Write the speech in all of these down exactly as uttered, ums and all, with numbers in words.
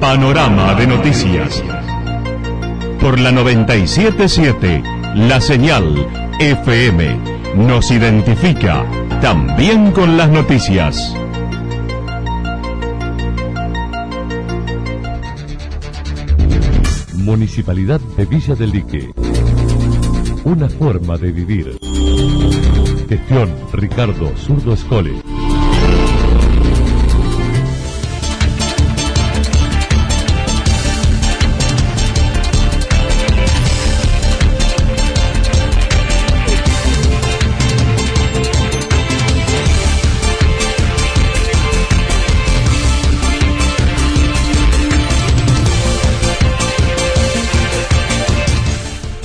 Panorama de noticias. Por la noventa y siete siete, la señal F M nos identifica también con las noticias. Municipalidad de Villa del Lique. Una forma de vivir. Gestión Ricardo Zurdo Scholes.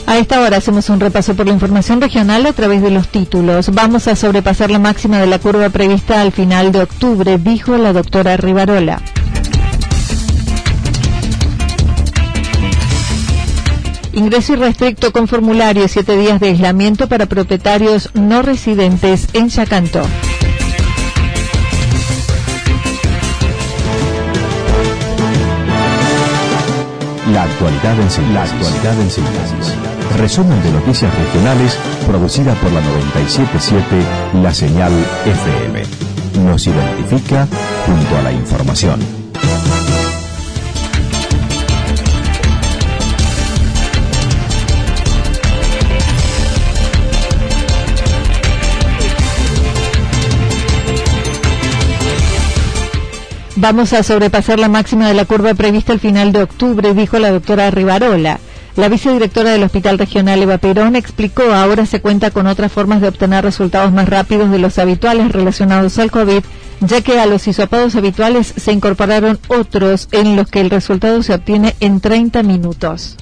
A esta hora hacemos un repaso por la información regional a través de los títulos. Vamos a sobrepasar la máxima de la curva prevista al final de octubre, dijo la doctora Rivarola. Ingreso irrestricto con formulario, siete días de aislamiento para propietarios no residentes en Yacanto. La actualidad en síntesis. Resumen de noticias regionales producida por la noventa y siete siete, la señal F M. Nos identifica junto a la información. Vamos a sobrepasar la máxima de la curva prevista al final de octubre, dijo la doctora Rivarola. La vicedirectora del Hospital Regional Eva Perón explicó que ahora se cuenta con otras formas de obtener resultados más rápidos de los habituales relacionados al COVID, ya que a los hisopados habituales se incorporaron otros en los que el resultado se obtiene en treinta minutos.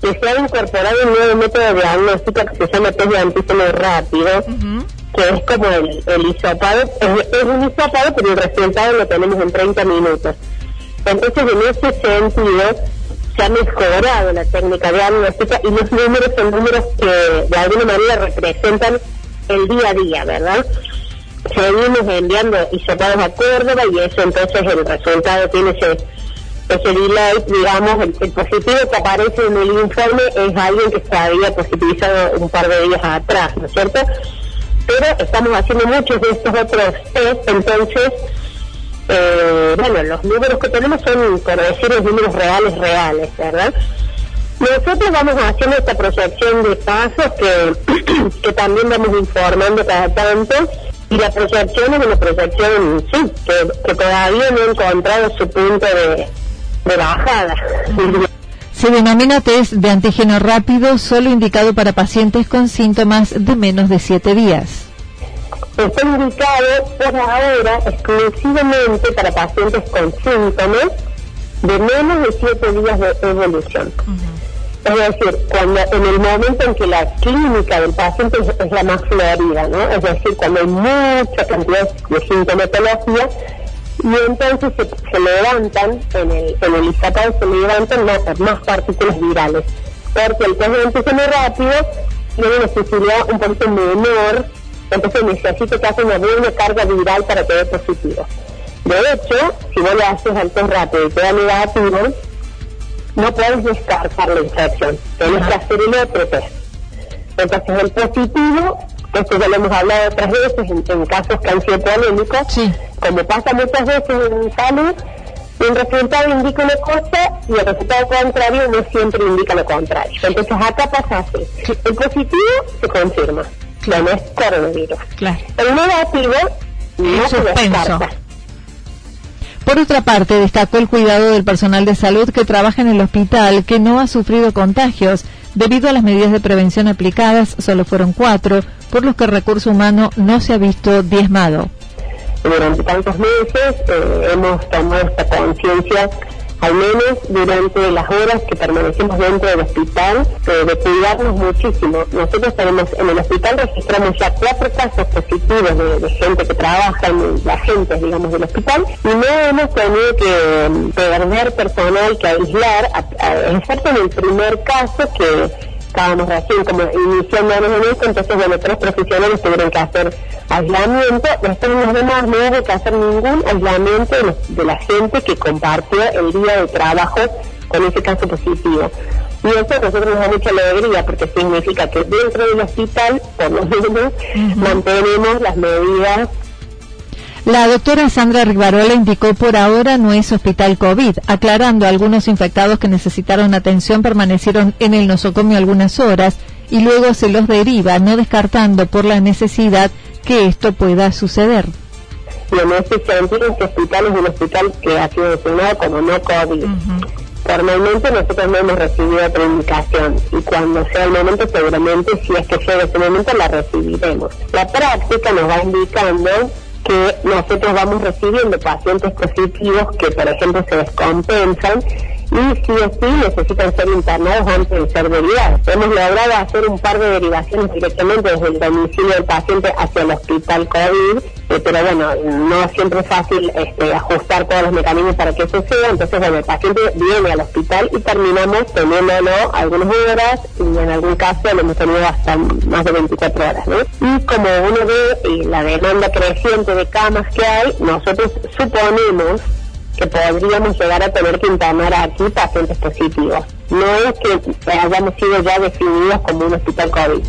Que se ha incorporado un nuevo método de diagnóstico que se llama test de antígeno rápido, uh-huh. que es como el, el hisopado, es, es un hisopado, pero el resultado lo tenemos en treinta minutos. Entonces, en ese sentido, se ha mejorado la técnica de diagnóstica y los números son números que de alguna manera representan el día a día, ¿verdad? Seguimos enviando hisopados a Córdoba y eso, entonces el resultado tiene ese, ese delay, digamos, el, el positivo que aparece en el informe es alguien que se había positivizado un par de días atrás, ¿no es cierto? Pero estamos haciendo muchos de estos otros test, entonces... Eh, bueno, los números que tenemos son, por decir, los números reales, reales, ¿verdad? Nosotros vamos haciendo esta proyección de pasos que, que también vamos informando cada tanto, y la proyección es una proyección, sí, que, que todavía no he encontrado su punto de, de bajada. Se denomina test de antígeno rápido, solo indicado para pacientes con síntomas de menos de siete días. Está indicado por ahora exclusivamente para pacientes con síntomas de menos de siete días de evolución. Uh-huh. Es decir, cuando en el momento en que la clínica del paciente es, es la más florida, ¿no? Es decir, cuando hay mucha cantidad de sintomatología y entonces se, se levantan, en el, en el hisopado se levantan más, más partículas virales. Porque el test de antígeno rápido tiene una sensibilidad un poquito menor. Entonces necesito que haga una buena carga viral para que dé positivo. De hecho, si vos le haces al test rápido y te da negativo, no puedes descartar la infección. Tienes que hacer el otro test. Entonces el positivo, esto ya lo hemos hablado otras veces en, en casos que han sido polémicos, sí. Como pasa muchas veces en salud, el resultado indica una cosa y el resultado contrario no siempre indica lo contrario. Entonces acá pasa así. El positivo se confirma. No, no es coronavirus. Claro. El negativo no se descarta. Por otra parte, destacó el cuidado del personal de salud que trabaja en el hospital, que no ha sufrido contagios. Debido a las medidas de prevención aplicadas, solo fueron cuatro, por los que el recurso humano no se ha visto diezmado. Durante tantos meses eh, hemos tomado esta conciencia al menos durante las horas que permanecemos dentro del hospital, eh, de cuidarnos muchísimo. Nosotros tenemos, en el hospital registramos ya cuatro casos positivos de, de gente que trabaja, en la gente, digamos, del hospital, y no hemos tenido que perder personal, que aislar, a, a, excepto en el primer caso que estábamos recién como iniciándonos en esto, entonces bueno, tres profesionales tuvieron que hacer aislamiento, después los demás no hubo que hacer ningún aislamiento de la gente que compartió el día de trabajo con ese caso positivo. Y eso a nosotros nos da mucha alegría, porque significa que dentro del hospital, por lo menos, uh-huh, mantenemos las medidas. La doctora Sandra Rivarola indicó por ahora no es hospital COVID, aclarando algunos infectados que necesitaron atención permanecieron en el nosocomio algunas horas y luego se los deriva, no descartando por la necesidad que esto pueda suceder. Y en este sentido, este hospital es un hospital que ha sido designado como no COVID. Uh-huh. Normalmente nosotros no hemos recibido otra indicación, y cuando sea el momento, seguramente, si es que llega ese momento, la recibiremos. La práctica nos va indicando que nosotros vamos recibiendo pacientes positivos que, por ejemplo, se descompensan y sí o sí necesitan ser internados antes de ser derivados. Hemos logrado hacer un par de derivaciones directamente desde el domicilio del paciente hacia el hospital COVID, eh, pero bueno, no siempre es fácil este, ajustar todos los mecanismos para que eso sea. Entonces, bueno, el paciente viene al hospital y terminamos teniéndolo algunas horas, y en algún caso lo hemos tenido hasta más de veinticuatro horas, ¿no? Y como uno ve y la demanda creciente de camas que hay, nosotros suponemos que podríamos llegar a tener que internar aquí pacientes positivos. No es que hayamos sido ya definidos como un hospital COVID.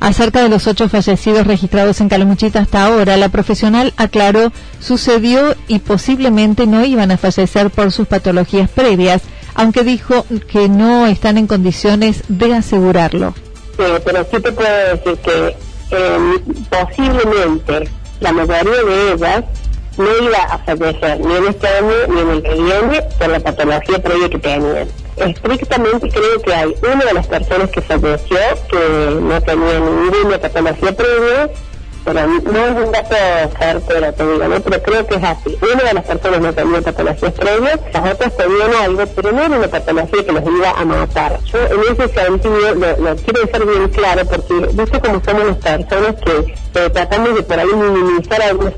Acerca de los ocho fallecidos registrados en Calamuchita hasta ahora, la profesional aclaró sucedió y posiblemente no iban a fallecer por sus patologías previas, aunque dijo que no están en condiciones de asegurarlo. Sí, pero sí te puedo decir que eh, posiblemente la mayoría de ellas no iba a fallecer ni en este año ni en el que viene por la patología previa que tenían. Estrictamente creo que hay una de las personas que falleció que no tenía ninguna patología previa, pero no es un dato certero, te digo, ¿no? Pero creo que es así. Una de las personas no tenía patologías previas, las otras tenían algo, pero no era una patología que los iba a matar. Yo en ese sentido lo, lo quiero dejar bien claro, porque viste cómo somos las personas que eh, tratamos de por ahí minimizar algunas.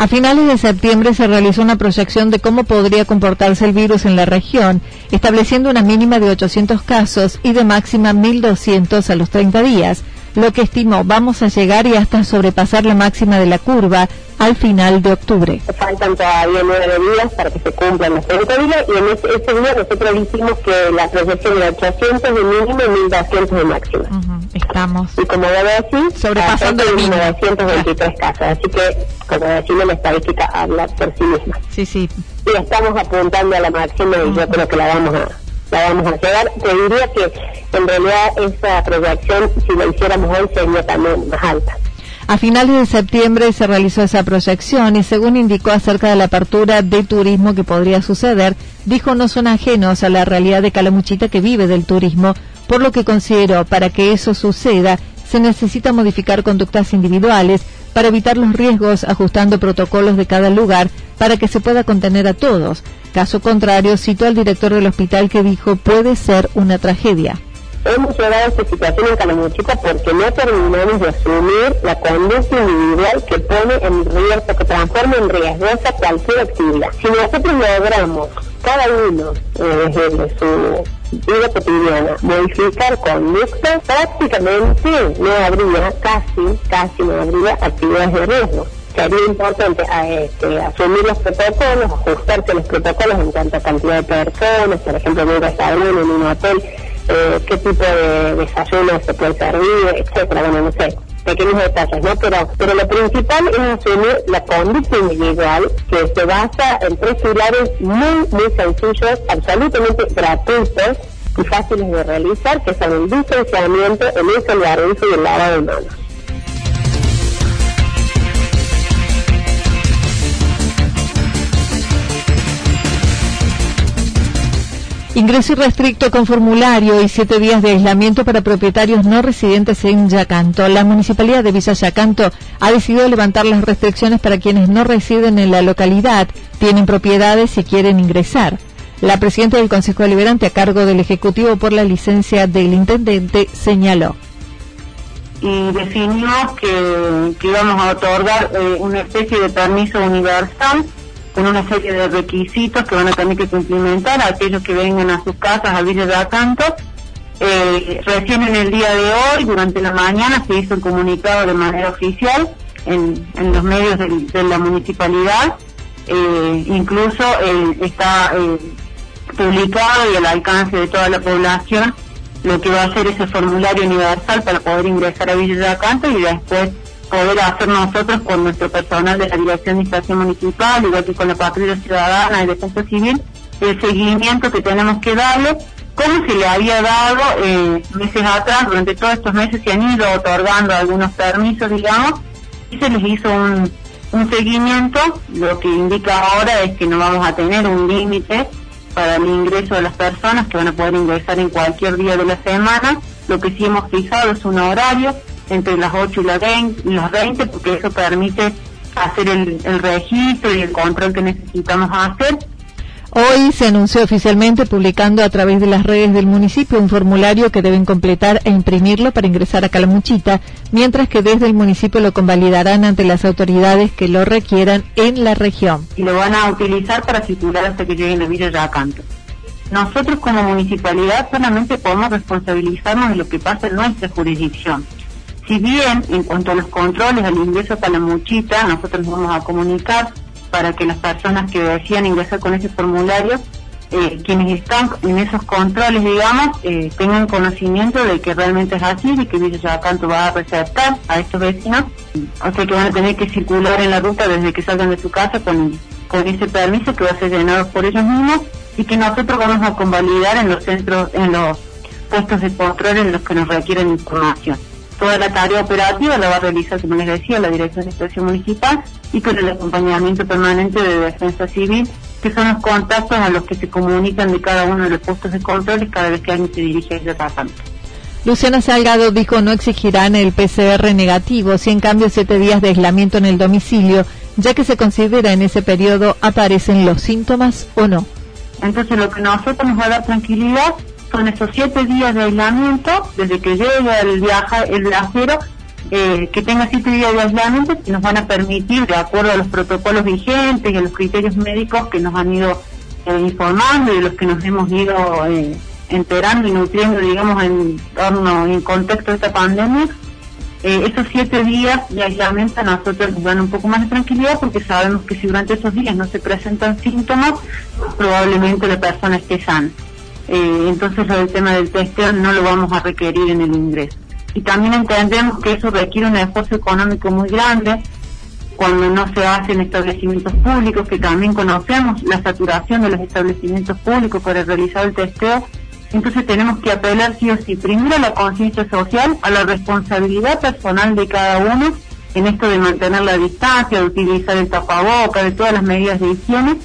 A finales de septiembre se realizó una proyección de cómo podría comportarse el virus en la región, estableciendo una mínima de ochocientos casos y de máxima mil doscientos a los treinta días, lo que estimó vamos a llegar y hasta sobrepasar la máxima de la curva al final de octubre. Faltan todavía nueve días para que se cumplan los treinta días, y en ese, ese día nosotros dijimos que la proyección de ochocientos de mínimo y mil doscientos de máximo. Uh-huh. Estamos. Y como debe decir, sobrepasando el mínimo. novecientos veintitrés casos, así que, como decimos, la estadística habla por sí misma. Sí, sí. Y estamos apuntando a la máxima, y uh-huh, yo creo que la vamos a... la vamos a llegar. Te diría que en realidad esa proyección, si la hiciéramos hoy, sería también más alta. A finales de septiembre se realizó esa proyección y, según indicó acerca de la apertura de turismo que podría suceder, dijo no son ajenos a la realidad de Calamuchita, que vive del turismo, por lo que consideró para que eso suceda se necesita modificar conductas individuales para evitar los riesgos, ajustando protocolos de cada lugar para que se pueda contener a todos. Caso contrario, citó al director del hospital, que dijo puede ser una tragedia. Hemos llegado a esta situación en Calamuchita porque no terminamos de asumir la conducta individual que pone en riesgo, que transforma en riesgosa cualquier actividad. Si nosotros logramos, cada uno, desde eh, su vida cotidiana, modificar conducta, prácticamente no habría, casi, casi no habría actividades de riesgo. Sería importante a este, asumir los protocolos, ajustarse los protocolos en cuanto a cantidad de personas, por ejemplo, en un restaurante, en un hotel, eh, qué tipo de desayuno se puede servir, etcétera. Bueno, no sé, pequeños detalles, ¿no? Pero, pero lo principal es asumir la conducta individual, que se basa en tres pilares muy, muy sencillos, absolutamente gratuitos y fáciles de realizar, que son el distanciamiento, el uso del barbijo y el lavado de manos. Ingreso irrestricto con formulario y siete días de aislamiento para propietarios no residentes en Yacanto. La Municipalidad de Villa Yacanto ha decidido levantar las restricciones para quienes no residen en la localidad, tienen propiedades y quieren ingresar. La presidenta del Consejo Deliberante a cargo del Ejecutivo por la licencia del intendente señaló. Y definió que, que íbamos a otorgar eh, una especie de permiso universal con una serie de requisitos que van a tener que cumplimentar a aquellos que vengan a sus casas a Villa Yacanto. Eh, recién en el día de hoy, durante la mañana, se hizo un comunicado de manera oficial en, en los medios de, de la municipalidad. Eh, incluso eh, está eh, publicado y al alcance de toda la población lo que va a hacer ese formulario universal para poder ingresar a Villa Yacanto y después poder hacer nosotros con nuestro personal de la Dirección de Administración Municipal, igual que con la Patrulla Ciudadana y Defensa Civil, el seguimiento que tenemos que darle, como se le había dado eh, meses atrás. Durante todos estos meses se han ido otorgando algunos permisos, digamos, y se les hizo un, un seguimiento. Lo que indica ahora es que no vamos a tener un límite para el ingreso de las personas, que van a poder ingresar en cualquier día de la semana. Lo que sí hemos fijado es un horario entre las ocho y las veinte, porque eso permite hacer el, el registro y el control que necesitamos hacer. Hoy se anunció oficialmente, publicando a través de las redes del municipio, un formulario que deben completar e imprimirlo para ingresar a Calamuchita, mientras que desde el municipio lo convalidarán ante las autoridades que lo requieran en la región. Y lo van a utilizar para circular hasta que lleguen a Villa Yacanto. Nosotros como municipalidad solamente podemos responsabilizarnos de lo que pasa en nuestra jurisdicción. Si bien, en cuanto a los controles al ingreso a Calamuchita, nosotros nos vamos a comunicar para que las personas que decían ingresar con ese formulario, eh, quienes están en esos controles, digamos, eh, tengan conocimiento de que realmente es así y que Villa Yacanto va a receptar a estos vecinos. O sea que van a tener que circular en la ruta desde que salgan de su casa con, con ese permiso que va a ser llenado por ellos mismos y que nosotros vamos a convalidar en los centros, en los puestos de control en los que nos requieren información. Toda la tarea operativa la va a realizar, como les decía, la Dirección de Administración Municipal y con el acompañamiento permanente de Defensa Civil, que son los contactos a los que se comunican de cada uno de los puestos de control cada vez que alguien se dirige a ese tratamiento. Luciana Salgado dijo no exigirán el P C R negativo, si en cambio siete días de aislamiento en el domicilio, ya que se considera en ese periodo aparecen los síntomas o no. Entonces lo que nosotros nos va a dar tranquilidad son esos siete días de aislamiento, desde que llega el, viaja, el viajero, eh, que tenga siete días de aislamiento, que nos van a permitir, de acuerdo a los protocolos vigentes y a los criterios médicos que nos han ido eh, informando y de los que nos hemos ido eh, enterando y nutriendo, digamos, en torno, en contexto de esta pandemia, eh, esos siete días de aislamiento a nosotros nos dan un poco más de tranquilidad, porque sabemos que si durante esos días no se presentan síntomas, probablemente la persona esté sana. Eh, entonces el tema del testeo no lo vamos a requerir en el ingreso. Y también entendemos que eso requiere un esfuerzo económico muy grande cuando no se hace en establecimientos públicos, que también conocemos la saturación de los establecimientos públicos para realizar el testeo. Entonces tenemos que apelar sí o sí, primero a la conciencia social, a la responsabilidad personal de cada uno en esto de mantener la distancia, de utilizar el tapaboca, de todas las medidas de higiene.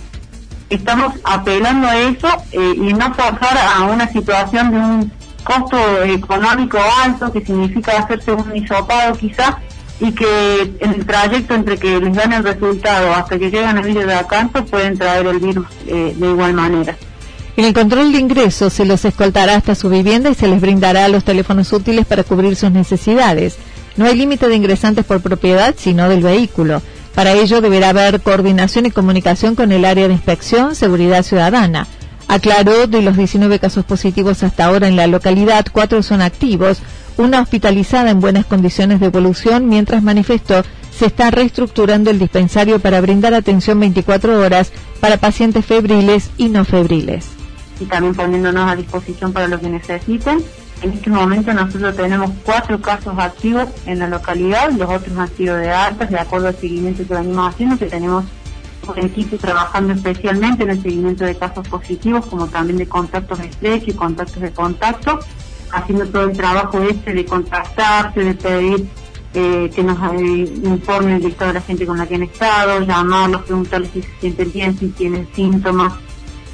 Estamos apelando a eso eh, y no forzar a una situación de un costo económico alto, que significa hacerse un hisopado quizás, y que en el trayecto entre que les dan el resultado hasta que llegan a Villa Yacanto pueden traer el virus eh, de igual manera. En el control de ingresos se los escoltará hasta su vivienda y se les brindará los teléfonos útiles para cubrir sus necesidades. No hay límite de ingresantes por propiedad, sino del vehículo. Para ello deberá haber coordinación y comunicación con el área de inspección, seguridad ciudadana. Aclaró, de los diecinueve casos positivos hasta ahora en la localidad, cuatro son activos, una hospitalizada en buenas condiciones de evolución, mientras manifestó se está reestructurando el dispensario para brindar atención veinticuatro horas para pacientes febriles y no febriles. Y también poniéndonos a disposición para los que necesiten. En este momento nosotros tenemos cuatro casos activos en la localidad, los otros han sido de altas, de acuerdo al seguimiento que venimos haciendo, que tenemos un equipo trabajando especialmente en el seguimiento de casos positivos, como también de contactos estrechos y contactos de contacto, haciendo todo el trabajo este de contactarse, de pedir eh, que nos informen el listado de la gente con la que han estado, llamarlos, preguntarles si se sienten bien, si tienen síntomas,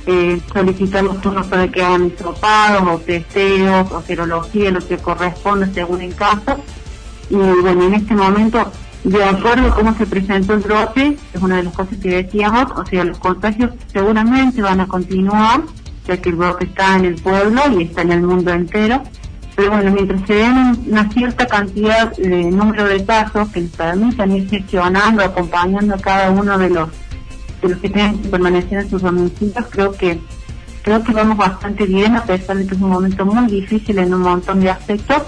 Eh, solicitar los turnos para que hagan hisopados o testeos o serología, lo que corresponde según el caso. Y bueno, en este momento De acuerdo a cómo se presentó el brote, es una de las cosas que decíamos, o sea, los contagios seguramente van a continuar, ya que el brote está en el pueblo y está en el mundo entero. Pero bueno, mientras se den una cierta cantidad de número de casos que nos permitan ir gestionando, acompañando a cada uno de los de los que tengan que permanecer en sus domicilios, creo que creo que vamos bastante bien, a pesar de que es un momento muy difícil en un montón de aspectos.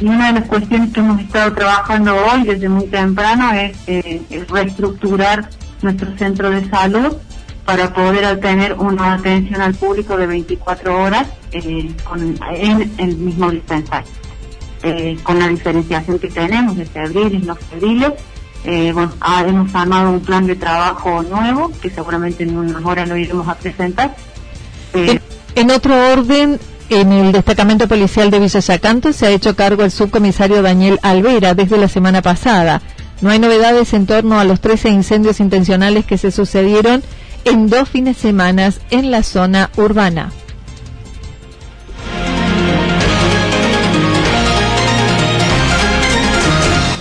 Y una de las cuestiones que hemos estado trabajando hoy desde muy temprano es, eh, es reestructurar nuestro centro de salud para poder tener una atención al público de veinticuatro horas eh, con, en el mismo dispensario, eh, con la diferenciación que tenemos de febriles, no febriles. Eh, bueno, ah, hemos armado un plan de trabajo nuevo que seguramente en unas horas lo iremos a presentar. Eh, en, en otro orden, en el destacamento policial de Villa Yacanto se ha hecho cargo el subcomisario Daniel Alvera desde la semana pasada. No hay novedades en torno a los trece incendios intencionales que se sucedieron en dos fines de semana en la zona urbana.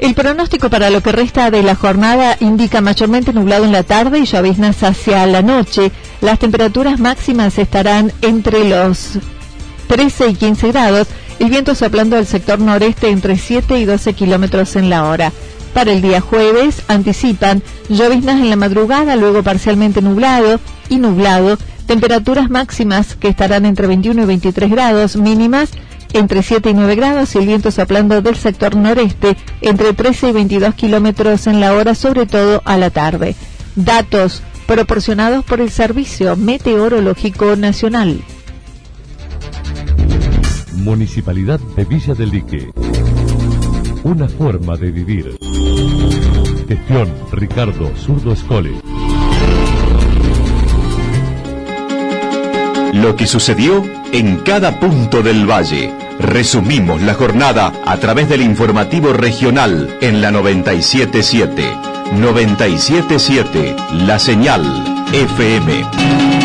El pronóstico para lo que resta de la jornada indica mayormente nublado en la tarde y lloviznas hacia la noche. Las temperaturas máximas estarán entre los trece y quince grados, el viento soplando del sector noreste entre siete y doce kilómetros en la hora. Para el día jueves anticipan lloviznas en la madrugada, luego parcialmente nublado y nublado, temperaturas máximas que estarán entre veintiuno y veintitrés grados, mínimas entre siete y nueve grados y el viento soplando del sector noreste entre trece y veintidós kilómetros en la hora, sobre todo a la tarde. Datos proporcionados por el Servicio Meteorológico Nacional. Municipalidad de Villa del Lique. Una forma de vivir. Gestión Ricardo Zurdo Scholes. Lo que sucedió en cada punto del valle. Resumimos la jornada a través del informativo regional en la noventa y siete siete. noventa y siete siete, la señal F M.